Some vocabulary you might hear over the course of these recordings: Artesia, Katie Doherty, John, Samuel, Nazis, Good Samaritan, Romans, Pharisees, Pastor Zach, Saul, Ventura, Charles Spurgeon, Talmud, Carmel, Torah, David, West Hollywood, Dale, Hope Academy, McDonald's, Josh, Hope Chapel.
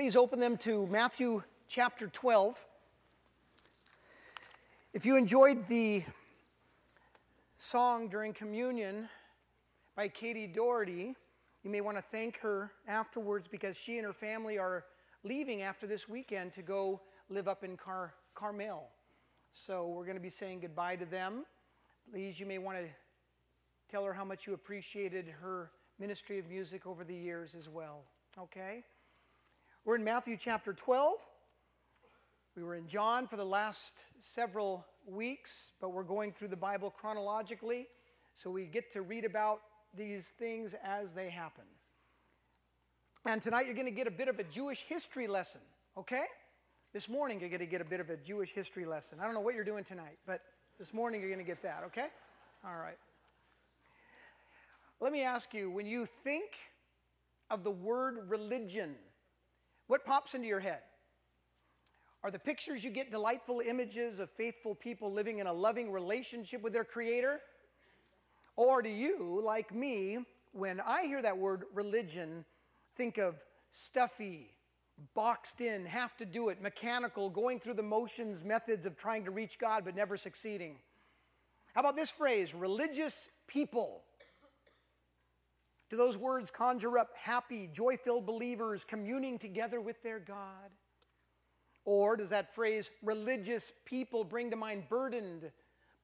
please open them to Matthew chapter 12. If you enjoyed the song during communion by Katie Doherty, you may want to thank her afterwards because she and her family are leaving after this weekend to go live up in Carmel. So we're going to be saying goodbye to them. Please, you may want to tell her how much you appreciated her ministry of music over the years as well, okay? We're in Matthew chapter 12. We were in John for the last several weeks, but we're going through the Bible chronologically, so we get to read about these things as they happen. And tonight you're going to get a bit of a Jewish history lesson, okay? This morning you're going to get a bit of a Jewish history lesson. I don't know what you're doing tonight, but this morning you're going to get that, okay? All right. Let me ask you, when you think of the word religion, what pops into your head? Are the pictures you get delightful images of faithful people living in a loving relationship with their Creator? Or do you, like me, when I hear that word religion, think of stuffy, boxed in, have to do it, mechanical, going through the motions, methods of trying to reach God but never succeeding? How about this phrase, religious people? Do those words conjure up happy, joy-filled believers communing together with their God? Or does that phrase, religious people, bring to mind burdened,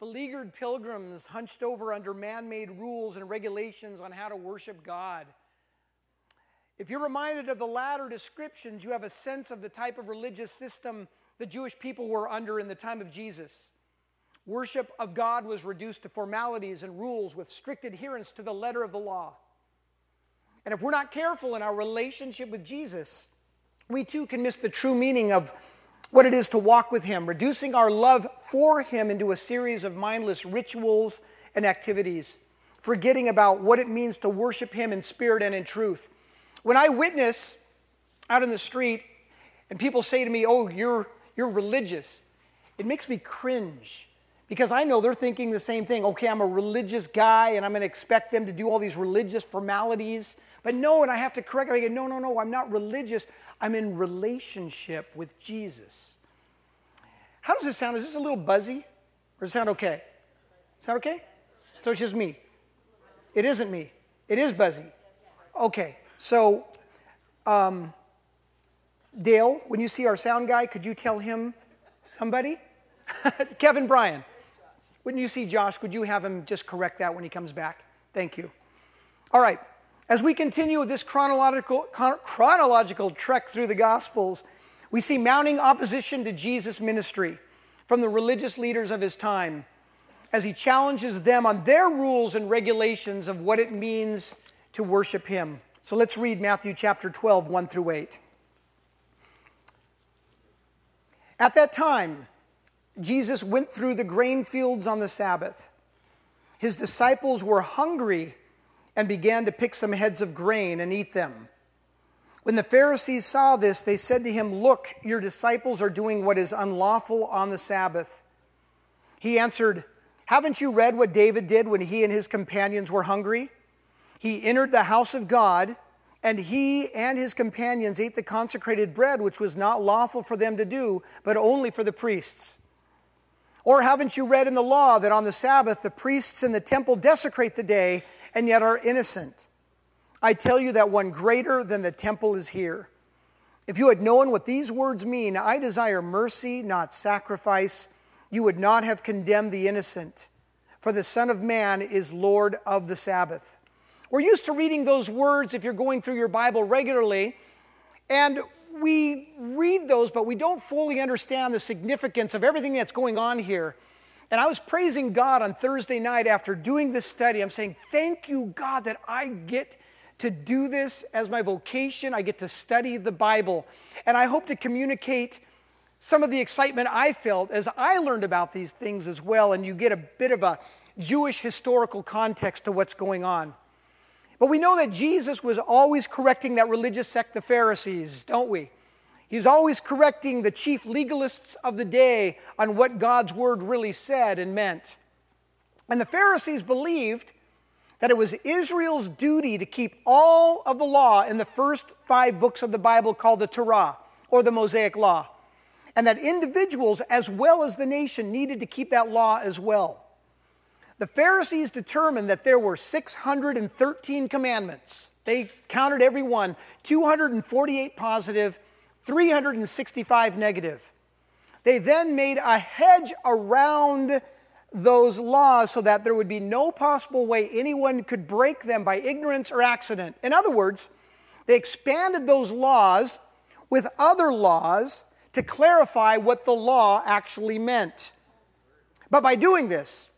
beleaguered pilgrims hunched over under man-made rules and regulations on how to worship God? If you're reminded of the latter descriptions, you have a sense of the type of religious system the Jewish people were under in the time of Jesus. Worship of God was reduced to formalities and rules with strict adherence to the letter of the law. And if we're not careful in our relationship with Jesus, we too can miss the true meaning of what it is to walk with Him, reducing our love for Him into a series of mindless rituals and activities, forgetting about what it means to worship Him in spirit and in truth. When I witness out in the street and people say to me, oh, you're religious, it makes me cringe because I know they're thinking the same thing. Okay, I'm a religious guy and I'm going to expect them to do all these religious formalities. But no, and I have to correct them. I go, no, I'm not religious. I'm in relationship with Jesus. How does this sound? Is this a little buzzy? Or does it sound okay? Sound okay? So it's just me. It isn't me. It is buzzy. Okay. So, Dale, when you see our sound guy, could you tell him somebody? Kevin Bryan. When you see Josh, could you have him just correct that when he comes back? Thank you. All right. As we continue with this chronological trek through the Gospels, we see mounting opposition to Jesus' ministry from the religious leaders of his time as he challenges them on their rules and regulations of what it means to worship him. So let's read Matthew chapter 12, 1 through 8. At that time, Jesus went through the grain fields on the Sabbath. His disciples were hungry and began to pick some heads of grain and eat them. When the Pharisees saw this, they said to him, "Look, your disciples are doing what is unlawful on the Sabbath." He answered, "Haven't you read what David did when he and his companions were hungry? He entered the house of God, and he and his companions ate the consecrated bread, which was not lawful for them to do, but only for the priests. Or haven't you read in the law that on the Sabbath the priests in the temple desecrate the day and yet are innocent? I tell you that one greater than the temple is here. If you had known what these words mean, 'I desire mercy, not sacrifice,' you would not have condemned the innocent, for the Son of Man is Lord of the Sabbath." We're used to reading those words if you're going through your Bible regularly, and we read those, but we don't fully understand the significance of everything that's going on here. And I was praising God on Thursday night after doing this study. I'm saying, thank you, God, that I get to do this as my vocation. I get to study the Bible. And I hope to communicate some of the excitement I felt as I learned about these things as well. And you get a bit of a Jewish historical context to what's going on. But we know that Jesus was always correcting that religious sect, the Pharisees, don't we? He's always correcting the chief legalists of the day on what God's word really said and meant. And the Pharisees believed that it was Israel's duty to keep all of the law in the first 5 books of the Bible called the Torah, or the Mosaic Law, and that individuals as well as the nation needed to keep that law as well. The Pharisees determined that there were 613 commandments. They counted every one, 248 positive, 365 negative. They then made a hedge around those laws so that there would be no possible way anyone could break them by ignorance or accident. In other words, they expanded those laws with other laws to clarify what the law actually meant. But by doing this,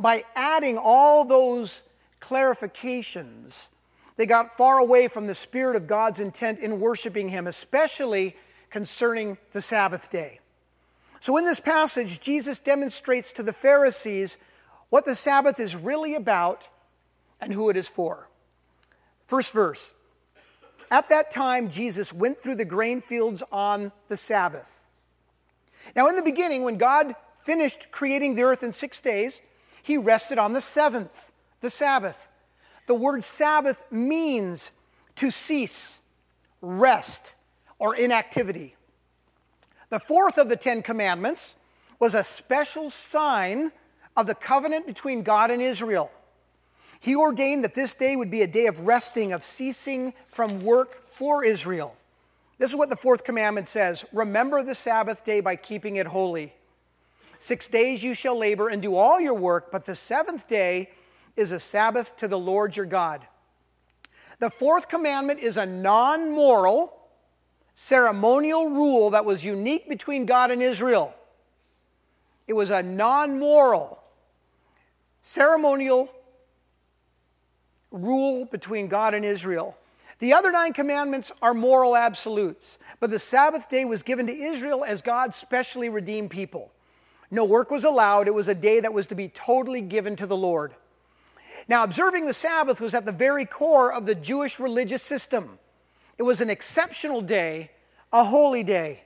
by adding all those clarifications, they got far away from the spirit of God's intent in worshiping Him, especially concerning the Sabbath day. So in this passage, Jesus demonstrates to the Pharisees what the Sabbath is really about and who it is for. First verse. At that time, Jesus went through the grain fields on the Sabbath. Now in the beginning, when God finished creating the earth in 6 days, He rested on the seventh, the Sabbath. The word Sabbath means to cease, rest, or inactivity. The fourth of the 10 commandments was a special sign of the covenant between God and Israel. He ordained that this day would be a day of resting, of ceasing from work for Israel. This is what the fourth commandment says: remember the Sabbath day by keeping it holy. 6 days you shall labor and do all your work, but the seventh day is a Sabbath to the Lord your God. The fourth commandment is a non-moral, ceremonial rule that was unique between God and Israel. It was a non-moral, ceremonial rule between God and Israel. The other 9 commandments are moral absolutes, but the Sabbath day was given to Israel as God's specially redeemed people. No work was allowed. It was a day that was to be totally given to the Lord. Now, observing the Sabbath was at the very core of the Jewish religious system. It was an exceptional day, a holy day.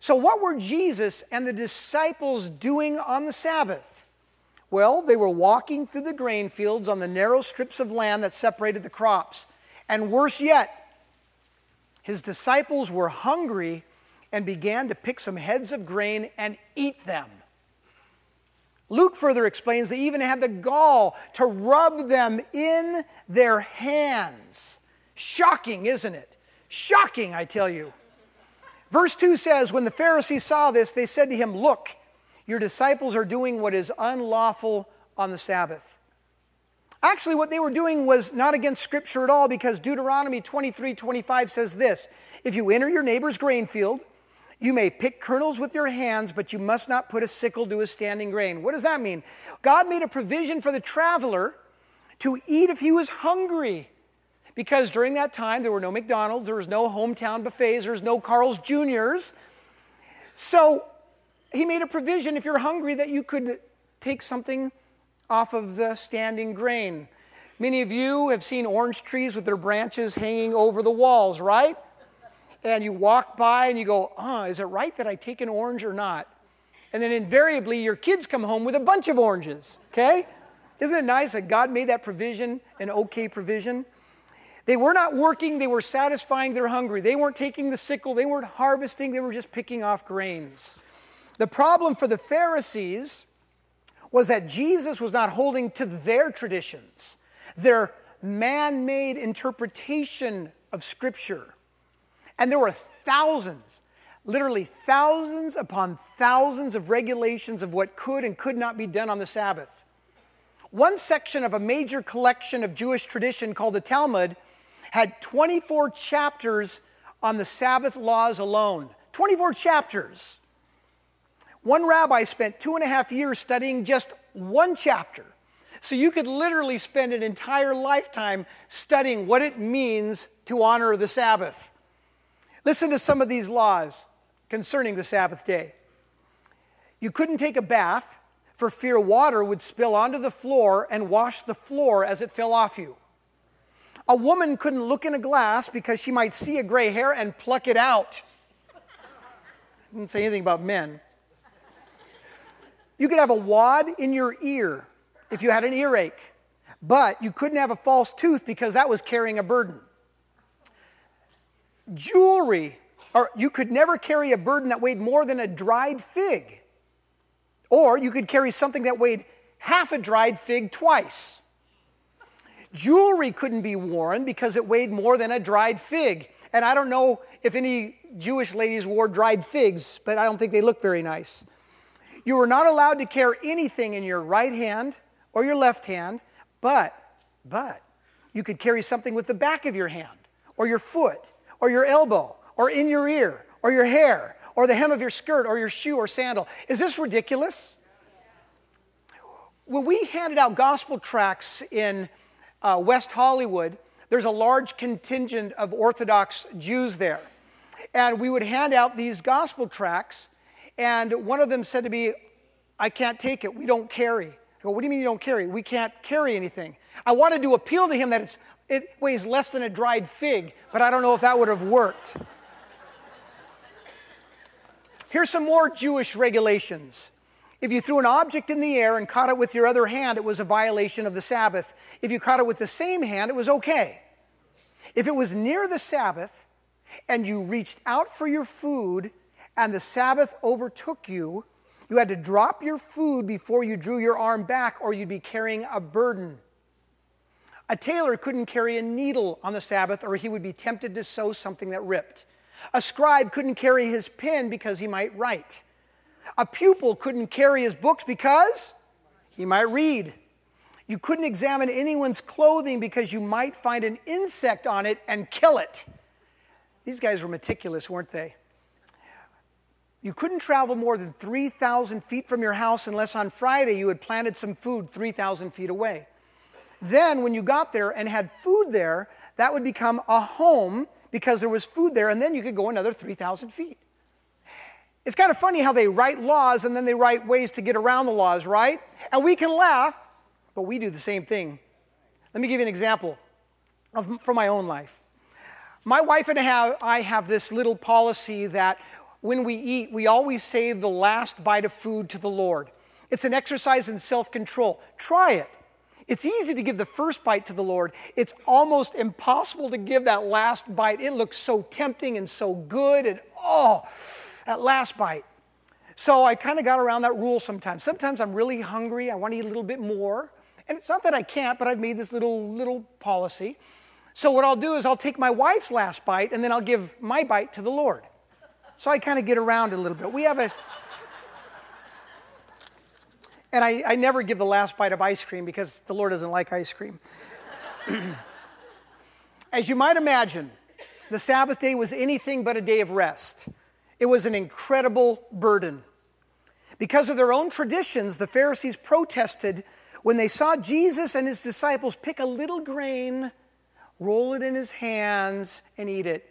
So what were Jesus and the disciples doing on the Sabbath? Well, they were walking through the grain fields on the narrow strips of land that separated the crops. And worse yet, His disciples were hungry and began to pick some heads of grain and eat them. Luke further explains they even had the gall to rub them in their hands. Shocking, isn't it? Shocking, I tell you. Verse 2 says, when the Pharisees saw this, they said to Him, look, your disciples are doing what is unlawful on the Sabbath. Actually, what they were doing was not against Scripture at all, because Deuteronomy 23:25 says this: if you enter your neighbor's grain field, you may pick kernels with your hands, but you must not put a sickle to his standing grain. What does that mean? God made a provision for the traveler to eat if he was hungry, because during that time there were no McDonald's, there was no hometown buffets, there was no Carl's Jr.'s. So He made a provision if you're hungry that you could take something off of the standing grain. Many of you have seen orange trees with their branches hanging over the walls, right? And you walk by and you go, is it right that I take an orange or not? And then invariably your kids come home with a bunch of oranges, okay? Isn't it nice that God made that provision an okay provision? They were not working, they were satisfying their hunger. They weren't taking the sickle, they weren't harvesting, they were just picking off grains. The problem for the Pharisees was that Jesus was not holding to their traditions, their man-made interpretation of Scripture. And there were thousands, literally thousands upon thousands of regulations of what could and could not be done on the Sabbath. One section of a major collection of Jewish tradition called the Talmud had 24 chapters on the Sabbath laws alone. 24 chapters. One rabbi spent 2.5 years studying just one chapter. So you could literally spend an entire lifetime studying what it means to honor the Sabbath. Listen to some of these laws concerning the Sabbath day. You couldn't take a bath for fear water would spill onto the floor and wash the floor as it fell off you. A woman couldn't look in a glass because she might see a gray hair and pluck it out. I didn't say anything about men. You could have a wad in your ear if you had an earache, But you couldn't have a false tooth because that was carrying a burden. Jewelry, or you could never carry a burden that weighed more than a dried fig. Or you could carry something that weighed half a dried fig twice. Jewelry couldn't be worn because it weighed more than a dried fig. And I don't know if any Jewish ladies wore dried figs, but I don't think they look very nice. You were not allowed to carry anything in your right hand or your left hand, but you could carry something with the back of your hand or your foot or your elbow or in your ear or your hair or the hem of your skirt or your shoe or sandal. Is this ridiculous? When we handed out gospel tracts in West Hollywood, there's a large contingent of Orthodox Jews there. And we would hand out these gospel tracts, and one of them said to me, "I can't take it, we don't carry." I go, "What do you mean you don't carry? We can't carry anything." I wanted to appeal to him that it weighs less than a dried fig, but I don't know if that would have worked. Here's some more Jewish regulations. If you threw an object in the air and caught it with your other hand, it was a violation of the Sabbath. If you caught it with the same hand, it was okay. If it was near the Sabbath and you reached out for your food and the Sabbath overtook you, you had to drop your food before you drew your arm back or you'd be carrying a burden. A tailor couldn't carry a needle on the Sabbath or he would be tempted to sew something that ripped. A scribe couldn't carry his pen because he might write. A pupil couldn't carry his books because he might read. You couldn't examine anyone's clothing because you might find an insect on it and kill it. These guys were meticulous, weren't they? You couldn't travel more than 3,000 feet from your house unless on Friday you had planted some food 3,000 feet away. Then when you got there and had food there, that would become a home because there was food there, and then you could go another 3,000 feet. It's kind of funny how they write laws and then they write ways to get around the laws, right? And we can laugh, but we do the same thing. Let me give you an example from my own life. My wife and I have this little policy that when we eat, we always save the last bite of food to the Lord. It's an exercise in self-control. Try it. It's easy to give the first bite to the Lord. It's almost impossible to give that last bite. It looks so tempting and so good and that last bite. So I kind of got around that rule sometimes. Sometimes I'm really hungry. I want to eat a little bit more. And it's not that I can't, but I've made this little policy. So what I'll do is I'll take my wife's last bite, and then I'll give my bite to the Lord. So I kind of get around a little bit. And I never give the last bite of ice cream because the Lord doesn't like ice cream. As you might imagine, the Sabbath day was anything but a day of rest. It was an incredible burden. Because of their own traditions, the Pharisees protested when they saw Jesus and his disciples pick a little grain, roll it in his hands, and eat it.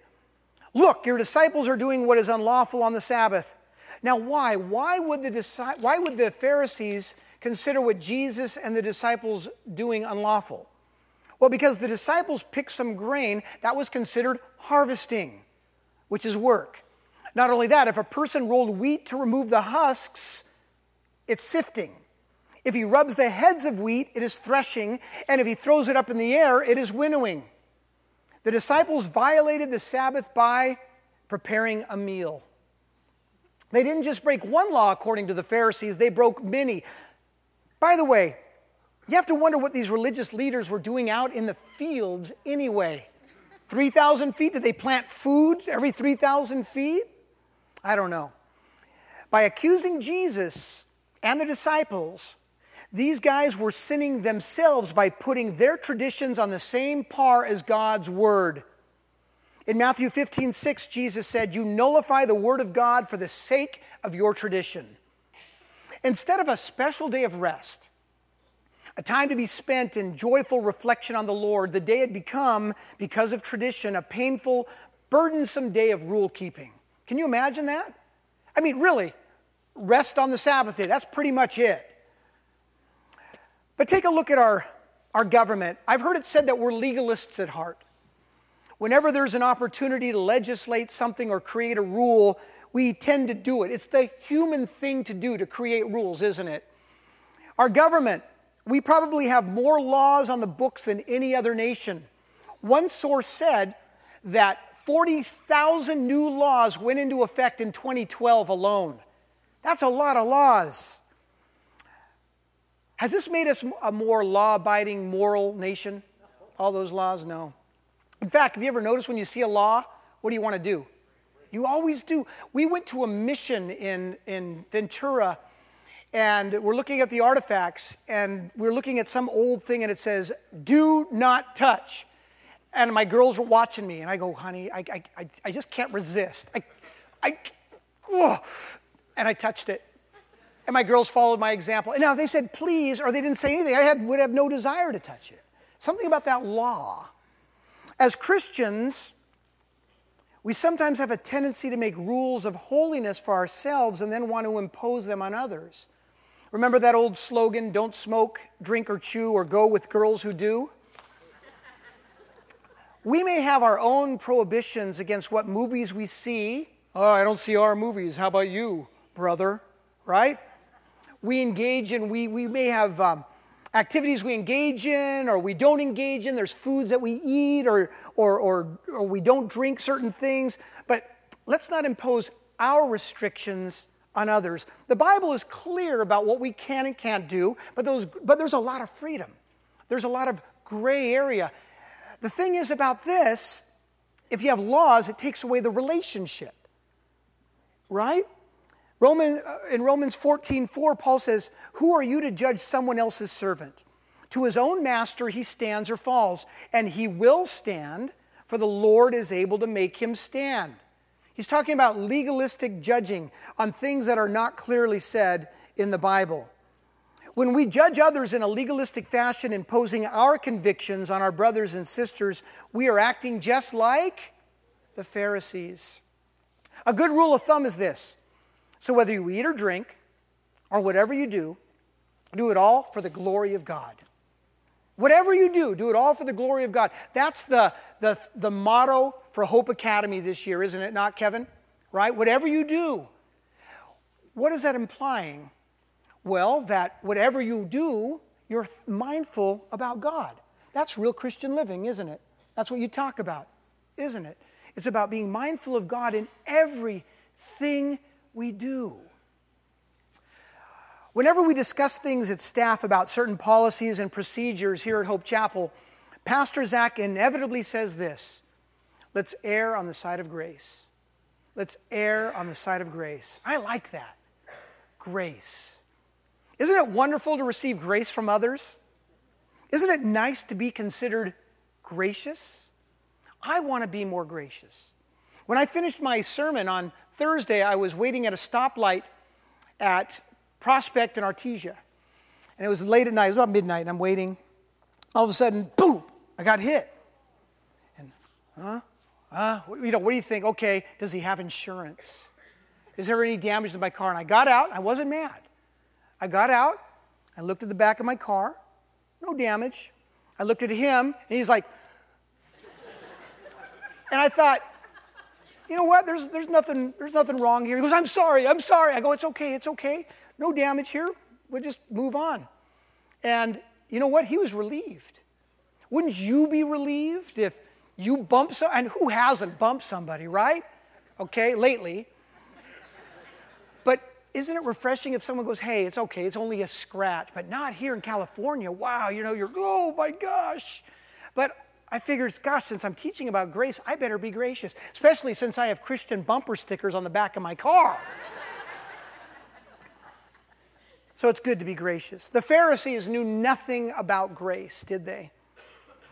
"Look, your disciples are doing what is unlawful on the Sabbath." Now, why? Why would the Pharisees consider what Jesus and the disciples doing unlawful? Well, because the disciples picked some grain that was considered harvesting, which is work. Not only that, if a person rolled wheat to remove the husks, it's sifting. If he rubs the heads of wheat, it is threshing. And if he throws it up in the air, it is winnowing. The disciples violated the Sabbath by preparing a meal. They didn't just break one law according to the Pharisees, they broke many. By the way, you have to wonder what these religious leaders were doing out in the fields anyway. 3,000 feet? Did they plant food every 3,000 feet? I don't know. By accusing Jesus and the disciples, these guys were sinning themselves by putting their traditions on the same par as God's word. In Matthew 15:6, Jesus said, "You nullify the word of God for the sake of your tradition." Instead of a special day of rest, a time to be spent in joyful reflection on the Lord, the day had become, because of tradition, a painful, burdensome day of rule keeping. Can you imagine that? I mean, really, rest on the Sabbath day. That's pretty much it. But take a look at our government. I've heard it said that we're legalists at heart. Whenever there's an opportunity to legislate something or create a rule, we tend to do it. It's the human thing to do, to create rules, isn't it? Our government, We probably have more laws on the books than any other nation. One source said that 40,000 new laws went into effect in 2012 alone. That's a lot of laws. Has this made us a more law-abiding, moral nation? All those laws? No. In fact, have you ever noticed when you see a law, what do you want to do? You always do. We went to a mission in Ventura, and we're looking at the artifacts, and we're looking at some old thing, and it says, "Do not touch." And my girls were watching me, and I go, "Honey, I just can't resist. Ugh." And I touched it. And my girls followed my example. And now if they said please, or they didn't say anything, would have no desire to touch it. Something about that law. As Christians, we sometimes have a tendency to make rules of holiness for ourselves and then want to impose them on others. Remember that old slogan, don't smoke, drink, or chew, or go with girls who do? We may have our own prohibitions against what movies we see. Oh, I don't see our movies. How about you, brother? Right? We engage in, we may have activities we engage in or we don't engage in. There's foods that we eat or we don't drink certain things. But let's not impose our restrictions on others. The Bible is clear about what we can and can't do, but there's a lot of freedom. There's a lot of gray area. The thing is about this, if you have laws, it takes away the relationship, right? In Romans 14:4, Paul says, "Who are you to judge someone else's servant? To his own master he stands or falls, and he will stand, for the Lord is able to make him stand." He's talking about legalistic judging on things that are not clearly said in the Bible. When we judge others in a legalistic fashion, imposing our convictions on our brothers and sisters, we are acting just like the Pharisees. A good rule of thumb is this. So whether you eat or drink, or whatever you do, do it all for the glory of God. Whatever you do, do it all for the glory of God. That's the motto for Hope Academy this year, isn't it not, Kevin? Right? Whatever you do. What is that implying? Well, that whatever you do, you're mindful about God. That's real Christian living, isn't it? That's what you talk about, isn't it? It's about being mindful of God in everything we do. Whenever we discuss things at staff about certain policies and procedures here at Hope Chapel, Pastor Zach inevitably says this, let's err on the side of grace. Let's err on the side of grace. I like that. Grace. Isn't it wonderful to receive grace from others? Isn't it nice to be considered gracious? I want to be more gracious. When I finished my sermon on Thursday, I was waiting at a stoplight at Prospect and Artesia. And it was late at night, it was about midnight, and I'm waiting. All of a sudden, boom, I got hit. And, what do you think? Okay, does he have insurance? Is there any damage to my car? And I got out, I wasn't mad. I got out, I looked at the back of my car, no damage. I looked at him, and he's like, and I thought, you know what, there's nothing wrong here. He goes, I'm sorry. I go, it's okay. No damage here, we'll just move on. And you know what, he was relieved. Wouldn't you be relieved if you bump somebody? And who hasn't bumped somebody, right? Okay, lately. Isn't it refreshing if someone goes, hey, it's okay, it's only a scratch, but not here in California. Wow, you're, oh my gosh. But I figured, gosh, since I'm teaching about grace, I better be gracious, especially since I have Christian bumper stickers on the back of my car. So it's good to be gracious. The Pharisees knew nothing about grace, did they?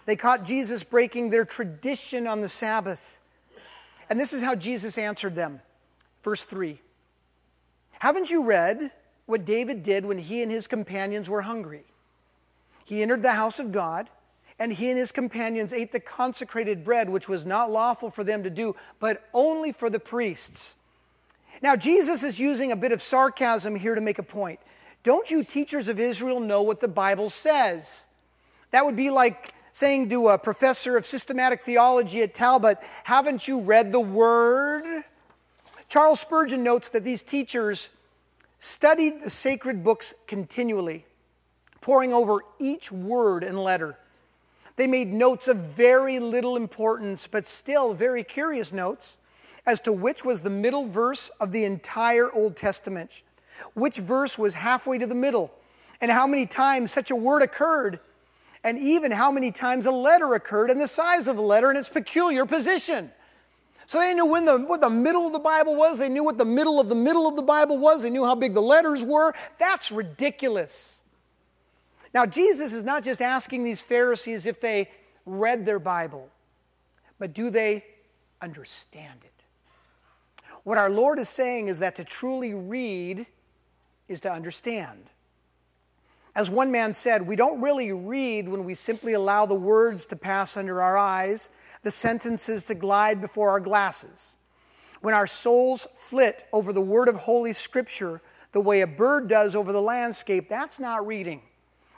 They caught Jesus breaking their tradition on the Sabbath. And this is how Jesus answered them. Verse 3. Haven't you read what David did when he and his companions were hungry? He entered the house of God, and he and his companions ate the consecrated bread, which was not lawful for them to do, but only for the priests. Now, Jesus is using a bit of sarcasm here to make a point. Don't you teachers of Israel know what the Bible says? That would be like saying to a professor of systematic theology at Talbot, haven't you read the Word? Charles Spurgeon notes that these teachers studied the sacred books continually, poring over each word and letter. They made notes of very little importance, but still very curious notes as to which was the middle verse of the entire Old Testament, which verse was halfway to the middle, and how many times such a word occurred, and even how many times a letter occurred, and the size of a letter and its peculiar position. So they knew when what the middle of the Bible was. They knew what the middle of the Bible was. They knew how big the letters were. That's ridiculous. Now, Jesus is not just asking these Pharisees if they read their Bible, but do they understand it? What our Lord is saying is that to truly read is to understand. As one man said, we don't really read when we simply allow the words to pass under our eyes, the sentences to glide before our glasses. When our souls flit over the word of Holy Scripture the way a bird does over the landscape, that's not reading.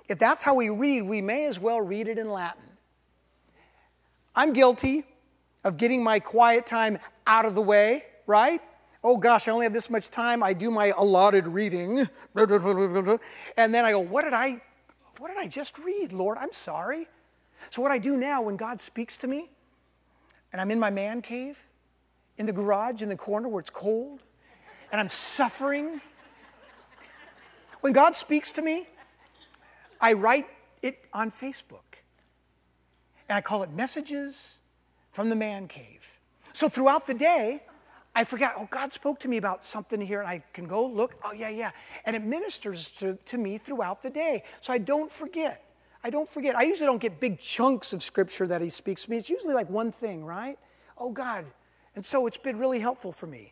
If that's how we read, we may as well read it in Latin. I'm guilty of getting my quiet time out of the way, right? Oh gosh, I only have this much time. I do my allotted reading. And then I go, what did I just read, Lord? I'm sorry. So what I do now when God speaks to me, and I'm in my man cave, in the garage, in the corner where it's cold, and I'm suffering. When God speaks to me, I write it on Facebook. And I call it Messages from the Man Cave. So throughout the day, I forget, oh, God spoke to me about something here, and I can go look, oh, yeah. And it ministers to me throughout the day. So I don't forget. I usually don't get big chunks of Scripture that he speaks to me. It's usually like one thing, right? Oh, God. And so it's been really helpful for me.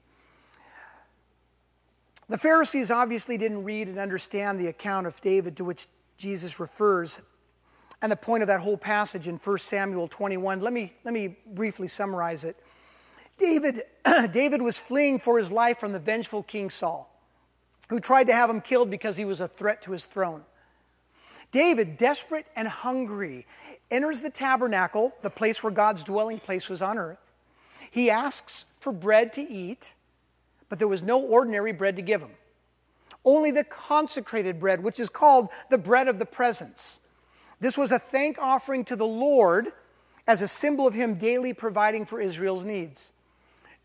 The Pharisees obviously didn't read and understand the account of David to which Jesus refers, and the point of that whole passage in 1 Samuel 21. Let me briefly summarize it. David was fleeing for his life from the vengeful King Saul, who tried to have him killed because he was a threat to his throne. David, desperate and hungry, enters the tabernacle, the place where God's dwelling place was on earth. He asks for bread to eat, but there was no ordinary bread to give him. Only the consecrated bread, which is called the bread of the presence. This was a thank offering to the Lord as a symbol of him daily providing for Israel's needs.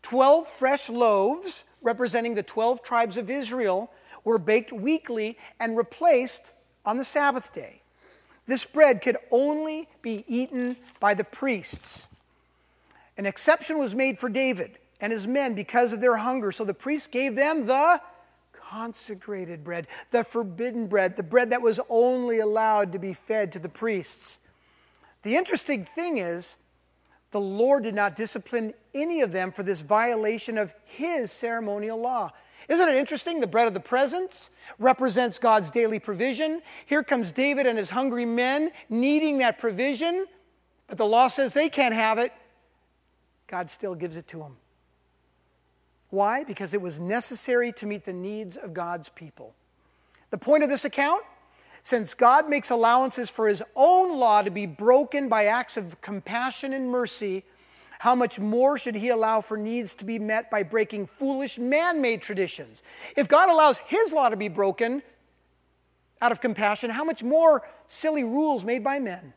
12 fresh loaves, representing the 12 tribes of Israel, were baked weekly and replaced on the Sabbath day. This bread could only be eaten by the priests. An exception was made for David and his men because of their hunger, so the priests gave them the consecrated bread, the forbidden bread, the bread that was only allowed to be fed to the priests. The interesting thing is, the Lord did not discipline any of them for this violation of his ceremonial law. Isn't it interesting? The bread of the presence represents God's daily provision. Here comes David and his hungry men needing that provision, but the law says they can't have it. God still gives it to them. Why? Because it was necessary to meet the needs of God's people. The point of this account, since God makes allowances for his own law to be broken by acts of compassion and mercy, how much more should he allow for needs to be met by breaking foolish man-made traditions? If God allows his law to be broken out of compassion, how much more silly rules made by men?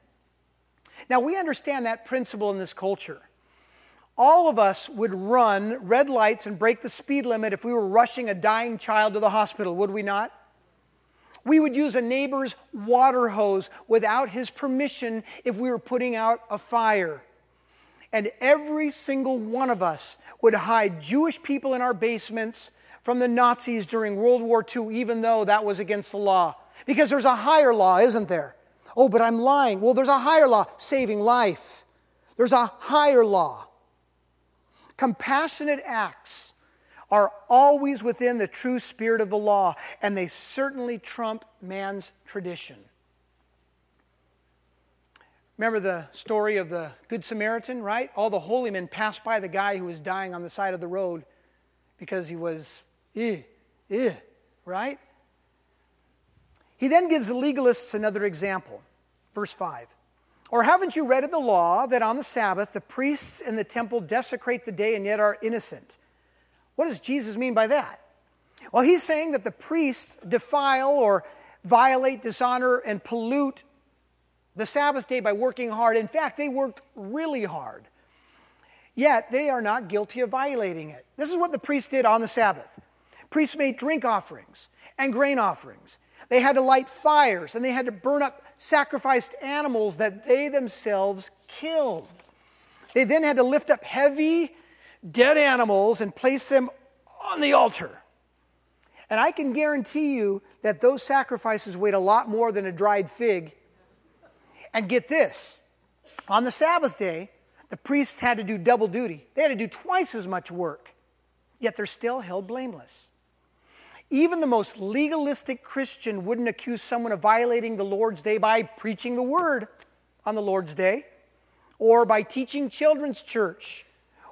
Now, we understand that principle in this culture. All of us would run red lights and break the speed limit if we were rushing a dying child to the hospital, would we not? We would use a neighbor's water hose without his permission if we were putting out a fire. And every single one of us would hide Jewish people in our basements from the Nazis during World War II, even though that was against the law. Because there's a higher law, isn't there? Oh, but I'm lying. Well, there's a higher law, saving life. There's a higher law. Compassionate acts are always within the true spirit of the law, and they certainly trump man's tradition. Remember the story of the Good Samaritan, right? All the holy men passed by the guy who was dying on the side of the road because he was, right? He then gives the legalists another example, verse 5. Or haven't you read of the law that on the Sabbath the priests in the temple desecrate the day and yet are innocent? What does Jesus mean by that? Well, he's saying that the priests defile or violate, dishonor, and pollute the Sabbath day by working hard. In fact, they worked really hard. Yet, they are not guilty of violating it. This is what the priests did on the Sabbath. Priests made drink offerings and grain offerings. They had to light fires, and they had to burn up sacrificed animals that they themselves killed. They then had to lift up heavy, dead animals and place them on the altar. And I can guarantee you that those sacrifices weighed a lot more than a dried fig. And get this, on the Sabbath day, the priests had to do double duty. They had to do twice as much work, yet they're still held blameless. Even the most legalistic Christian wouldn't accuse someone of violating the Lord's day by preaching the word on the Lord's day, or by teaching children's church,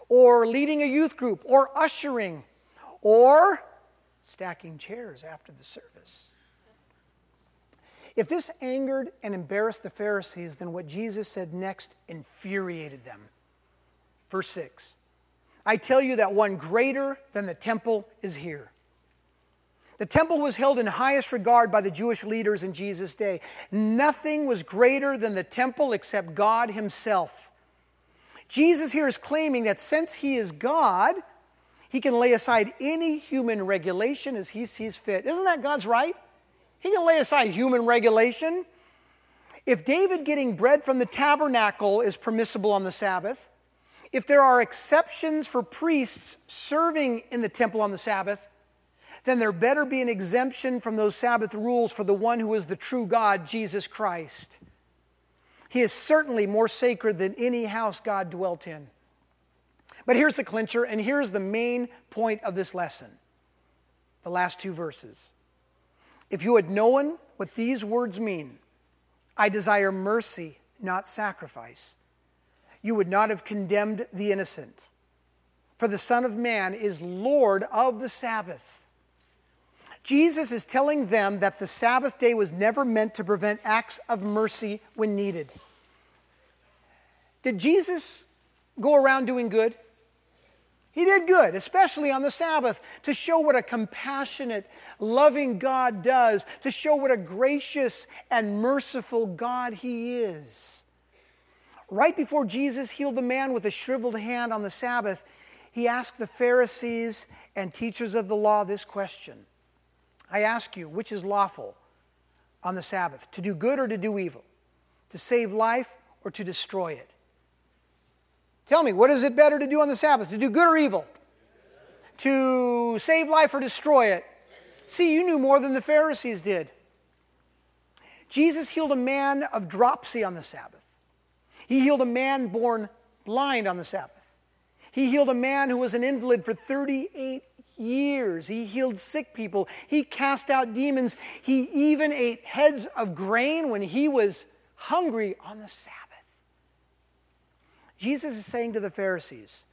or leading a youth group, or ushering, or stacking chairs after the service. If this angered and embarrassed the Pharisees, then what Jesus said next infuriated them. Verse 6, I tell you that one greater than the temple is here. The temple was held in highest regard by the Jewish leaders in Jesus' day. Nothing was greater than the temple except God himself. Jesus here is claiming that since he is God, he can lay aside any human regulation as he sees fit. Isn't that God's right? He can lay aside human regulation. If David getting bread from the tabernacle is permissible on the Sabbath, if there are exceptions for priests serving in the temple on the Sabbath, then there better be an exemption from those Sabbath rules for the one who is the true God, Jesus Christ. He is certainly more sacred than any house God dwelt in. But here's the clincher, and here's the main point of this lesson. The last two verses. If you had known what these words mean, I desire mercy, not sacrifice, you would not have condemned the innocent. For the Son of Man is Lord of the Sabbath. Jesus is telling them that the Sabbath day was never meant to prevent acts of mercy when needed. Did Jesus go around doing good? He did good, especially on the Sabbath, to show what a compassionate, loving God does, to show what a gracious and merciful God he is. Right before Jesus healed the man with a shriveled hand on the Sabbath, he asked the Pharisees and teachers of the law this question. I ask you, which is lawful on the Sabbath, to do good or to do evil, to save life or to destroy it? Tell me, what is it better to do on the Sabbath? To do good or evil? To save life or destroy it? See, you knew more than the Pharisees did. Jesus healed a man of dropsy on the Sabbath. He healed a man born blind on the Sabbath. He healed a man who was an invalid for 38 years. He healed sick people. He cast out demons. He even ate heads of grain when he was hungry on the Sabbath. Jesus is saying to the Pharisees,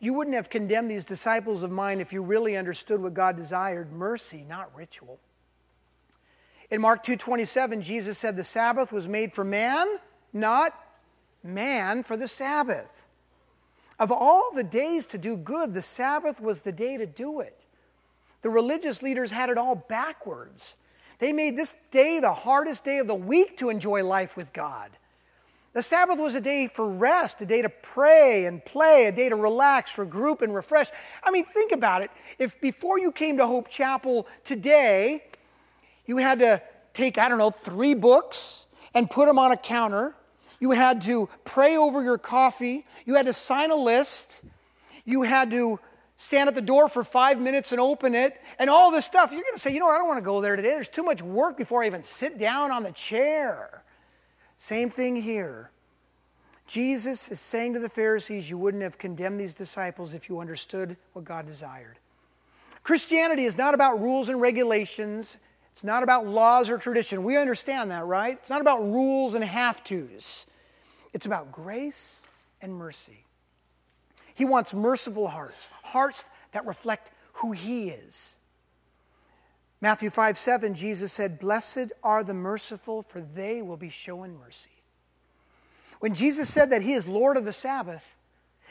you wouldn't have condemned these disciples of mine if you really understood what God desired, mercy, not ritual. In Mark 2:27, Jesus said the Sabbath was made for man, not man for the Sabbath. Of all the days to do good, the Sabbath was the day to do it. The religious leaders had it all backwards. They made this day the hardest day of the week to enjoy life with God. The Sabbath was a day for rest, a day to pray and play, a day to relax, regroup, and refresh. I mean, think about it. If before you came to Hope Chapel today, you had to take, 3 books and put them on a counter. You had to pray over your coffee. You had to sign a list. You had to stand at the door for 5 minutes and open it. And all this stuff, you're going to say, you know what, I don't want to go there today. There's too much work before I even sit down on the chair. Same thing here. Jesus is saying to the Pharisees, you wouldn't have condemned these disciples if you understood what God desired. Christianity is not about rules and regulations. It's not about laws or tradition. We understand that, right? It's not about rules and have-tos. It's about grace and mercy. He wants merciful hearts, hearts that reflect who he is. Matthew 5:7, Jesus said, blessed are the merciful, for they will be shown mercy. When Jesus said that he is Lord of the Sabbath,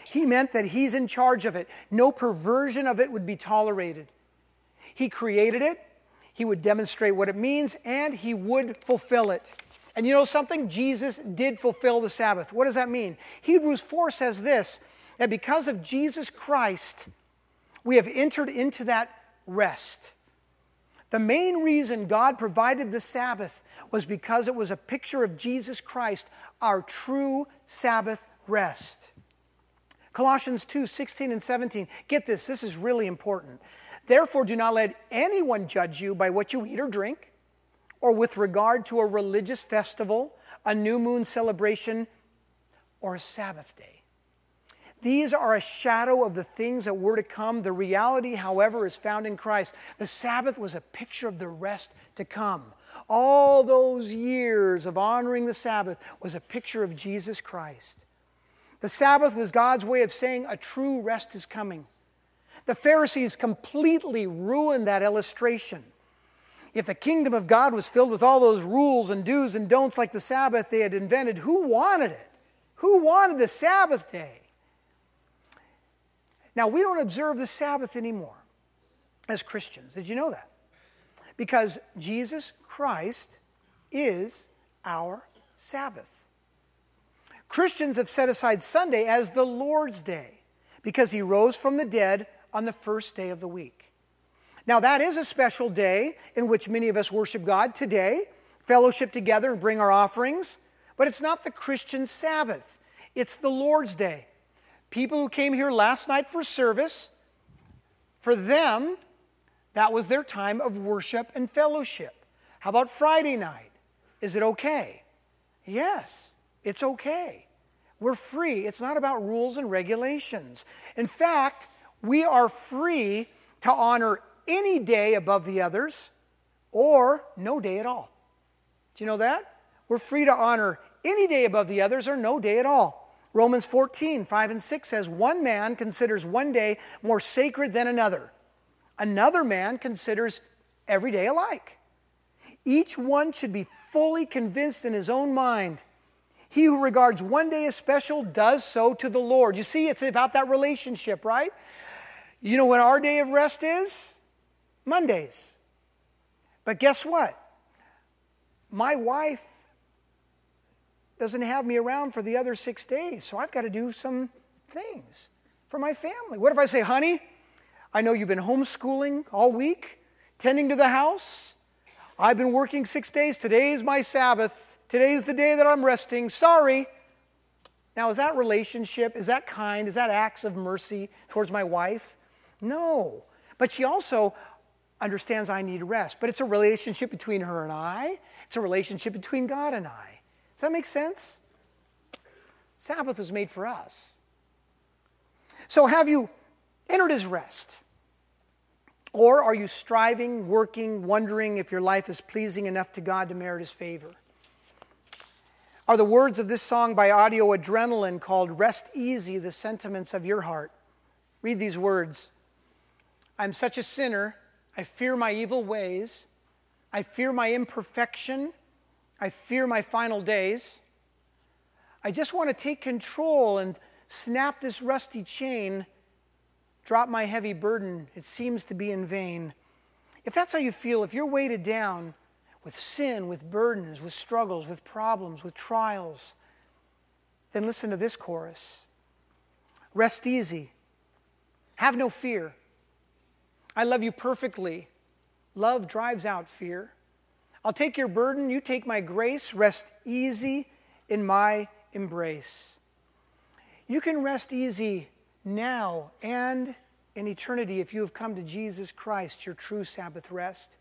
he meant that he's in charge of it. No perversion of it would be tolerated. He created it. He would demonstrate what it means, and he would fulfill it. And you know something? Jesus did fulfill the Sabbath. What does that mean? Hebrews 4 says this, that because of Jesus Christ, we have entered into that rest. The main reason God provided the Sabbath was because it was a picture of Jesus Christ, our true Sabbath rest. Colossians 2, 16 and 17. Get this, this is really important. Therefore, do not let anyone judge you by what you eat or drink, or with regard to a religious festival, a new moon celebration, or a Sabbath day. These are a shadow of the things that were to come. The reality, however, is found in Christ. The Sabbath was a picture of the rest to come. All those years of honoring the Sabbath was a picture of Jesus Christ. The Sabbath was God's way of saying a true rest is coming. The Pharisees completely ruined that illustration. If the kingdom of God was filled with all those rules and do's and don'ts like the Sabbath they had invented, who wanted it? Who wanted the Sabbath day? Now, we don't observe the Sabbath anymore as Christians. Did you know that? Because Jesus Christ is our Sabbath. Christians have set aside Sunday as the Lord's Day because he rose from the dead on the first day of the week. Now, that is a special day in which many of us worship God today, fellowship together and bring our offerings, but it's not the Christian Sabbath. It's the Lord's Day. People who came here last night for service, for them, that was their time of worship and fellowship. How about Friday night? Is it okay? Yes, it's okay. We're free. It's not about rules and regulations. In fact, we are free to honor any day above the others or no day at all. Do you know that? We're free to honor any day above the others or no day at all. Romans 14, 5 and 6 says, one man considers one day more sacred than another. Another man considers every day alike. Each one should be fully convinced in his own mind. He who regards one day as special does so to the Lord. You see, it's about that relationship, right? You know when our day of rest is? Mondays. But guess what? My wife doesn't have me around for the other 6 days, so I've got to do some things for my family. What if I say, honey, I know you've been homeschooling all week, tending to the house. I've been working 6 days. Today's my Sabbath. Today's the day that I'm resting. Sorry. Now, is that relationship? Is that kind? Is that acts of mercy towards my wife? No. But she also understands I need rest. But it's a relationship between her and I. It's a relationship between God and I. Does that make sense? Sabbath was made for us. So have you entered his rest? Or are you striving, working, wondering if your life is pleasing enough to God to merit his favor? Are the words of this song by Audio Adrenaline called Rest Easy the sentiments of your heart? Read these words. I'm such a sinner. I fear my evil ways. I fear my imperfection. I fear my final days. I just want to take control and snap this rusty chain, drop my heavy burden. It seems to be in vain. If that's how you feel, if you're weighted down with sin, with burdens, with struggles, with problems, with trials, then listen to this chorus. Rest easy. Have no fear. I love you perfectly. Love drives out fear. I'll take your burden, you take my grace, rest easy in my embrace. You can rest easy now and in eternity if you have come to Jesus Christ, your true Sabbath rest.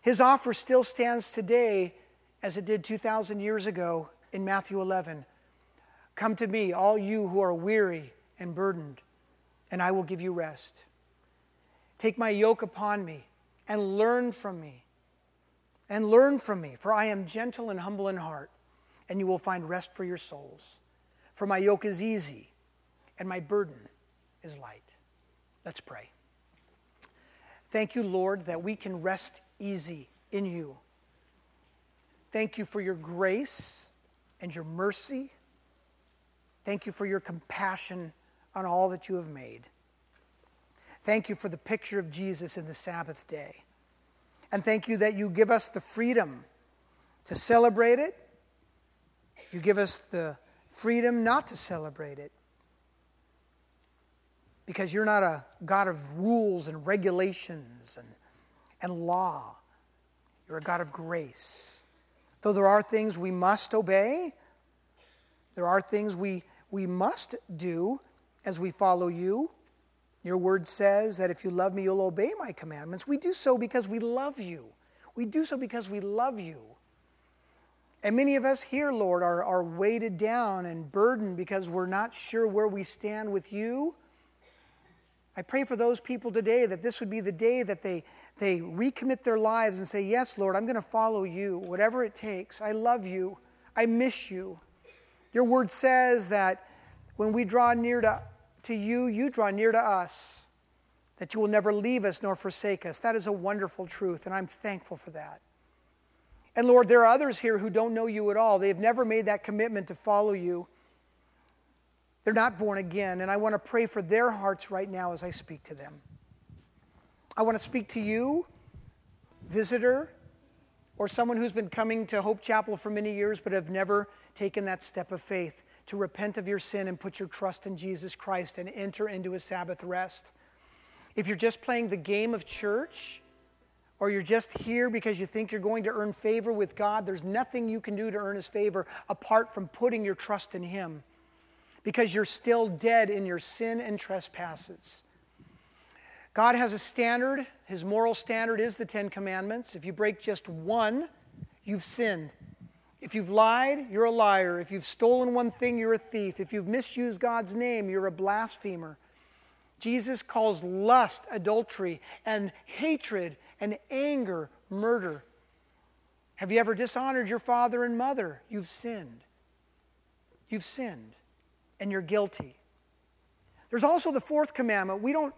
His offer still stands today as it did 2,000 years ago in Matthew 11. Come to me, all you who are weary and burdened, and I will give you rest. Take my yoke upon me and learn from me. And learn from me, for I am gentle and humble in heart, and you will find rest for your souls. For my yoke is easy, and my burden is light. Let's pray. Thank you, Lord, that we can rest easy in you. Thank you for your grace and your mercy. Thank you for your compassion on all that you have made. Thank you for the picture of Jesus in the Sabbath day. And thank you that you give us the freedom to celebrate it. You give us the freedom not to celebrate it. Because you're not a God of rules and regulations and law. You're a God of grace. Though there are things we must obey, there are things we must do as we follow you. Your word says that if you love me, you'll obey my commandments. We do so because we love you. We do so because we love you. And many of us here, Lord, are weighted down and burdened because we're not sure where we stand with you. I pray for those people today that this would be the day that they recommit their lives and say, yes, Lord, I'm going to follow you, whatever it takes. I love you. I miss you. Your word says that when we draw near to you, you draw near to us, that you will never leave us nor forsake us. That is a wonderful truth, and I'm thankful for that. And Lord, there are others here who don't know you at all. They've never made that commitment to follow you. They're not born again, and I want to pray for their hearts right now as I speak to them. I want to speak to you, visitor, or someone who's been coming to Hope Chapel for many years but have never taken that step of faith to repent of your sin and put your trust in Jesus Christ and enter into his Sabbath rest. If you're just playing the game of church, or you're just here because you think you're going to earn favor with God, there's nothing you can do to earn his favor apart from putting your trust in him, because you're still dead in your sin and trespasses. God has a standard. His moral standard is the Ten Commandments. If you break just one, you've sinned. If you've lied, you're a liar. If you've stolen one thing, you're a thief. If you've misused God's name, you're a blasphemer. Jesus calls lust adultery, and hatred and anger murder. Have you ever dishonored your father and mother? You've sinned. You've sinned. And you're guilty. There's also the fourth commandment. We don't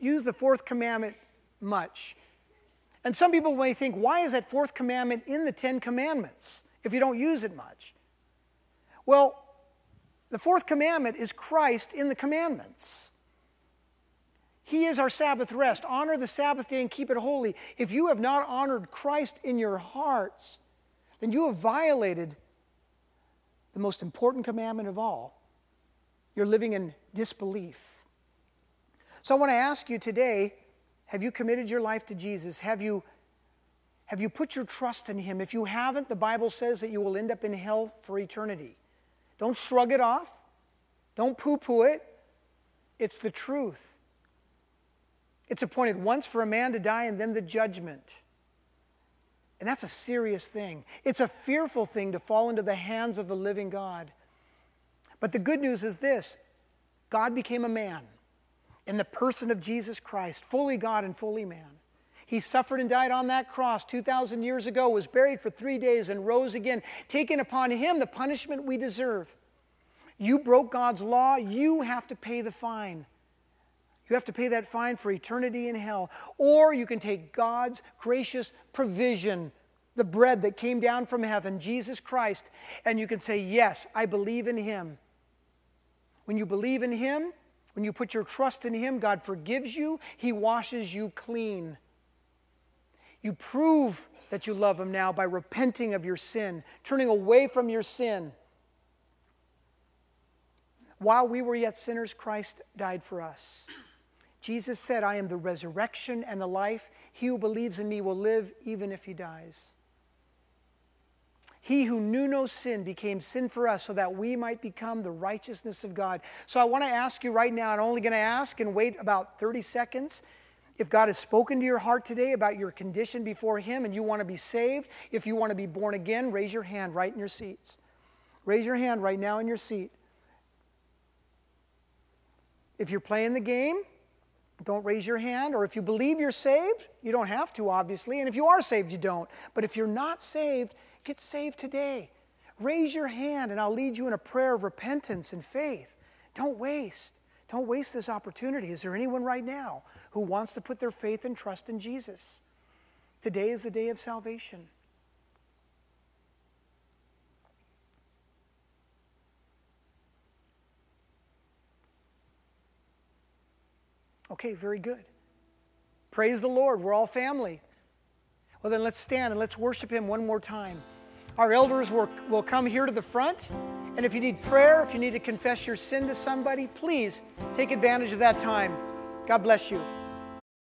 use the fourth commandment much. And some people may think, why is that fourth commandment in the Ten Commandments if you don't use it much? Well, the fourth commandment is Christ in the commandments. He is our Sabbath rest. Honor the Sabbath day and keep it holy. If you have not honored Christ in your hearts, then you have violated the most important commandment of all. You're living in disbelief. So I want to ask you today, have you committed your life to Jesus? Have you put your trust in him? If you haven't, the Bible says that you will end up in hell for eternity. Don't shrug it off. Don't poo-poo it. It's the truth. It's appointed once for a man to die and then the judgment. And that's a serious thing. It's a fearful thing to fall into the hands of the living God. But the good news is this: God became a man in the person of Jesus Christ, fully God and fully man. He suffered and died on that cross 2,000 years ago, was buried for 3 days and rose again, taking upon him the punishment we deserve. You broke God's law, you have to pay the fine. You have to pay that fine for eternity in hell. Or you can take God's gracious provision, the bread that came down from heaven, Jesus Christ, and you can say, yes, I believe in him. When you believe in him, when you put your trust in him, God forgives you. He washes you clean. You prove that you love him now by repenting of your sin, turning away from your sin. While we were yet sinners, Christ died for us. Jesus said, I am the resurrection and the life. He who believes in me will live even if he dies. He who knew no sin became sin for us so that we might become the righteousness of God. So I want to ask you right now, I'm only going to ask and wait about 30 seconds. If God has spoken to your heart today about your condition before him and you want to be saved, if you want to be born again, raise your hand right in your seats. Raise your hand right now in your seat. If you're playing the game, don't raise your hand. Or if you believe you're saved, you don't have to, obviously. And if you are saved, you don't. But if you're not saved, get saved today. Raise your hand, and I'll lead you in a prayer of repentance and faith. Don't waste. Don't waste this opportunity. Is there anyone right now who wants to put their faith and trust in Jesus? Today is the day of salvation. Okay, very good. Praise the Lord. We're all family. Well, then let's stand and let's worship him one more time. Our elders will come here to the front. And if you need prayer, if you need to confess your sin to somebody, please take advantage of that time. God bless you.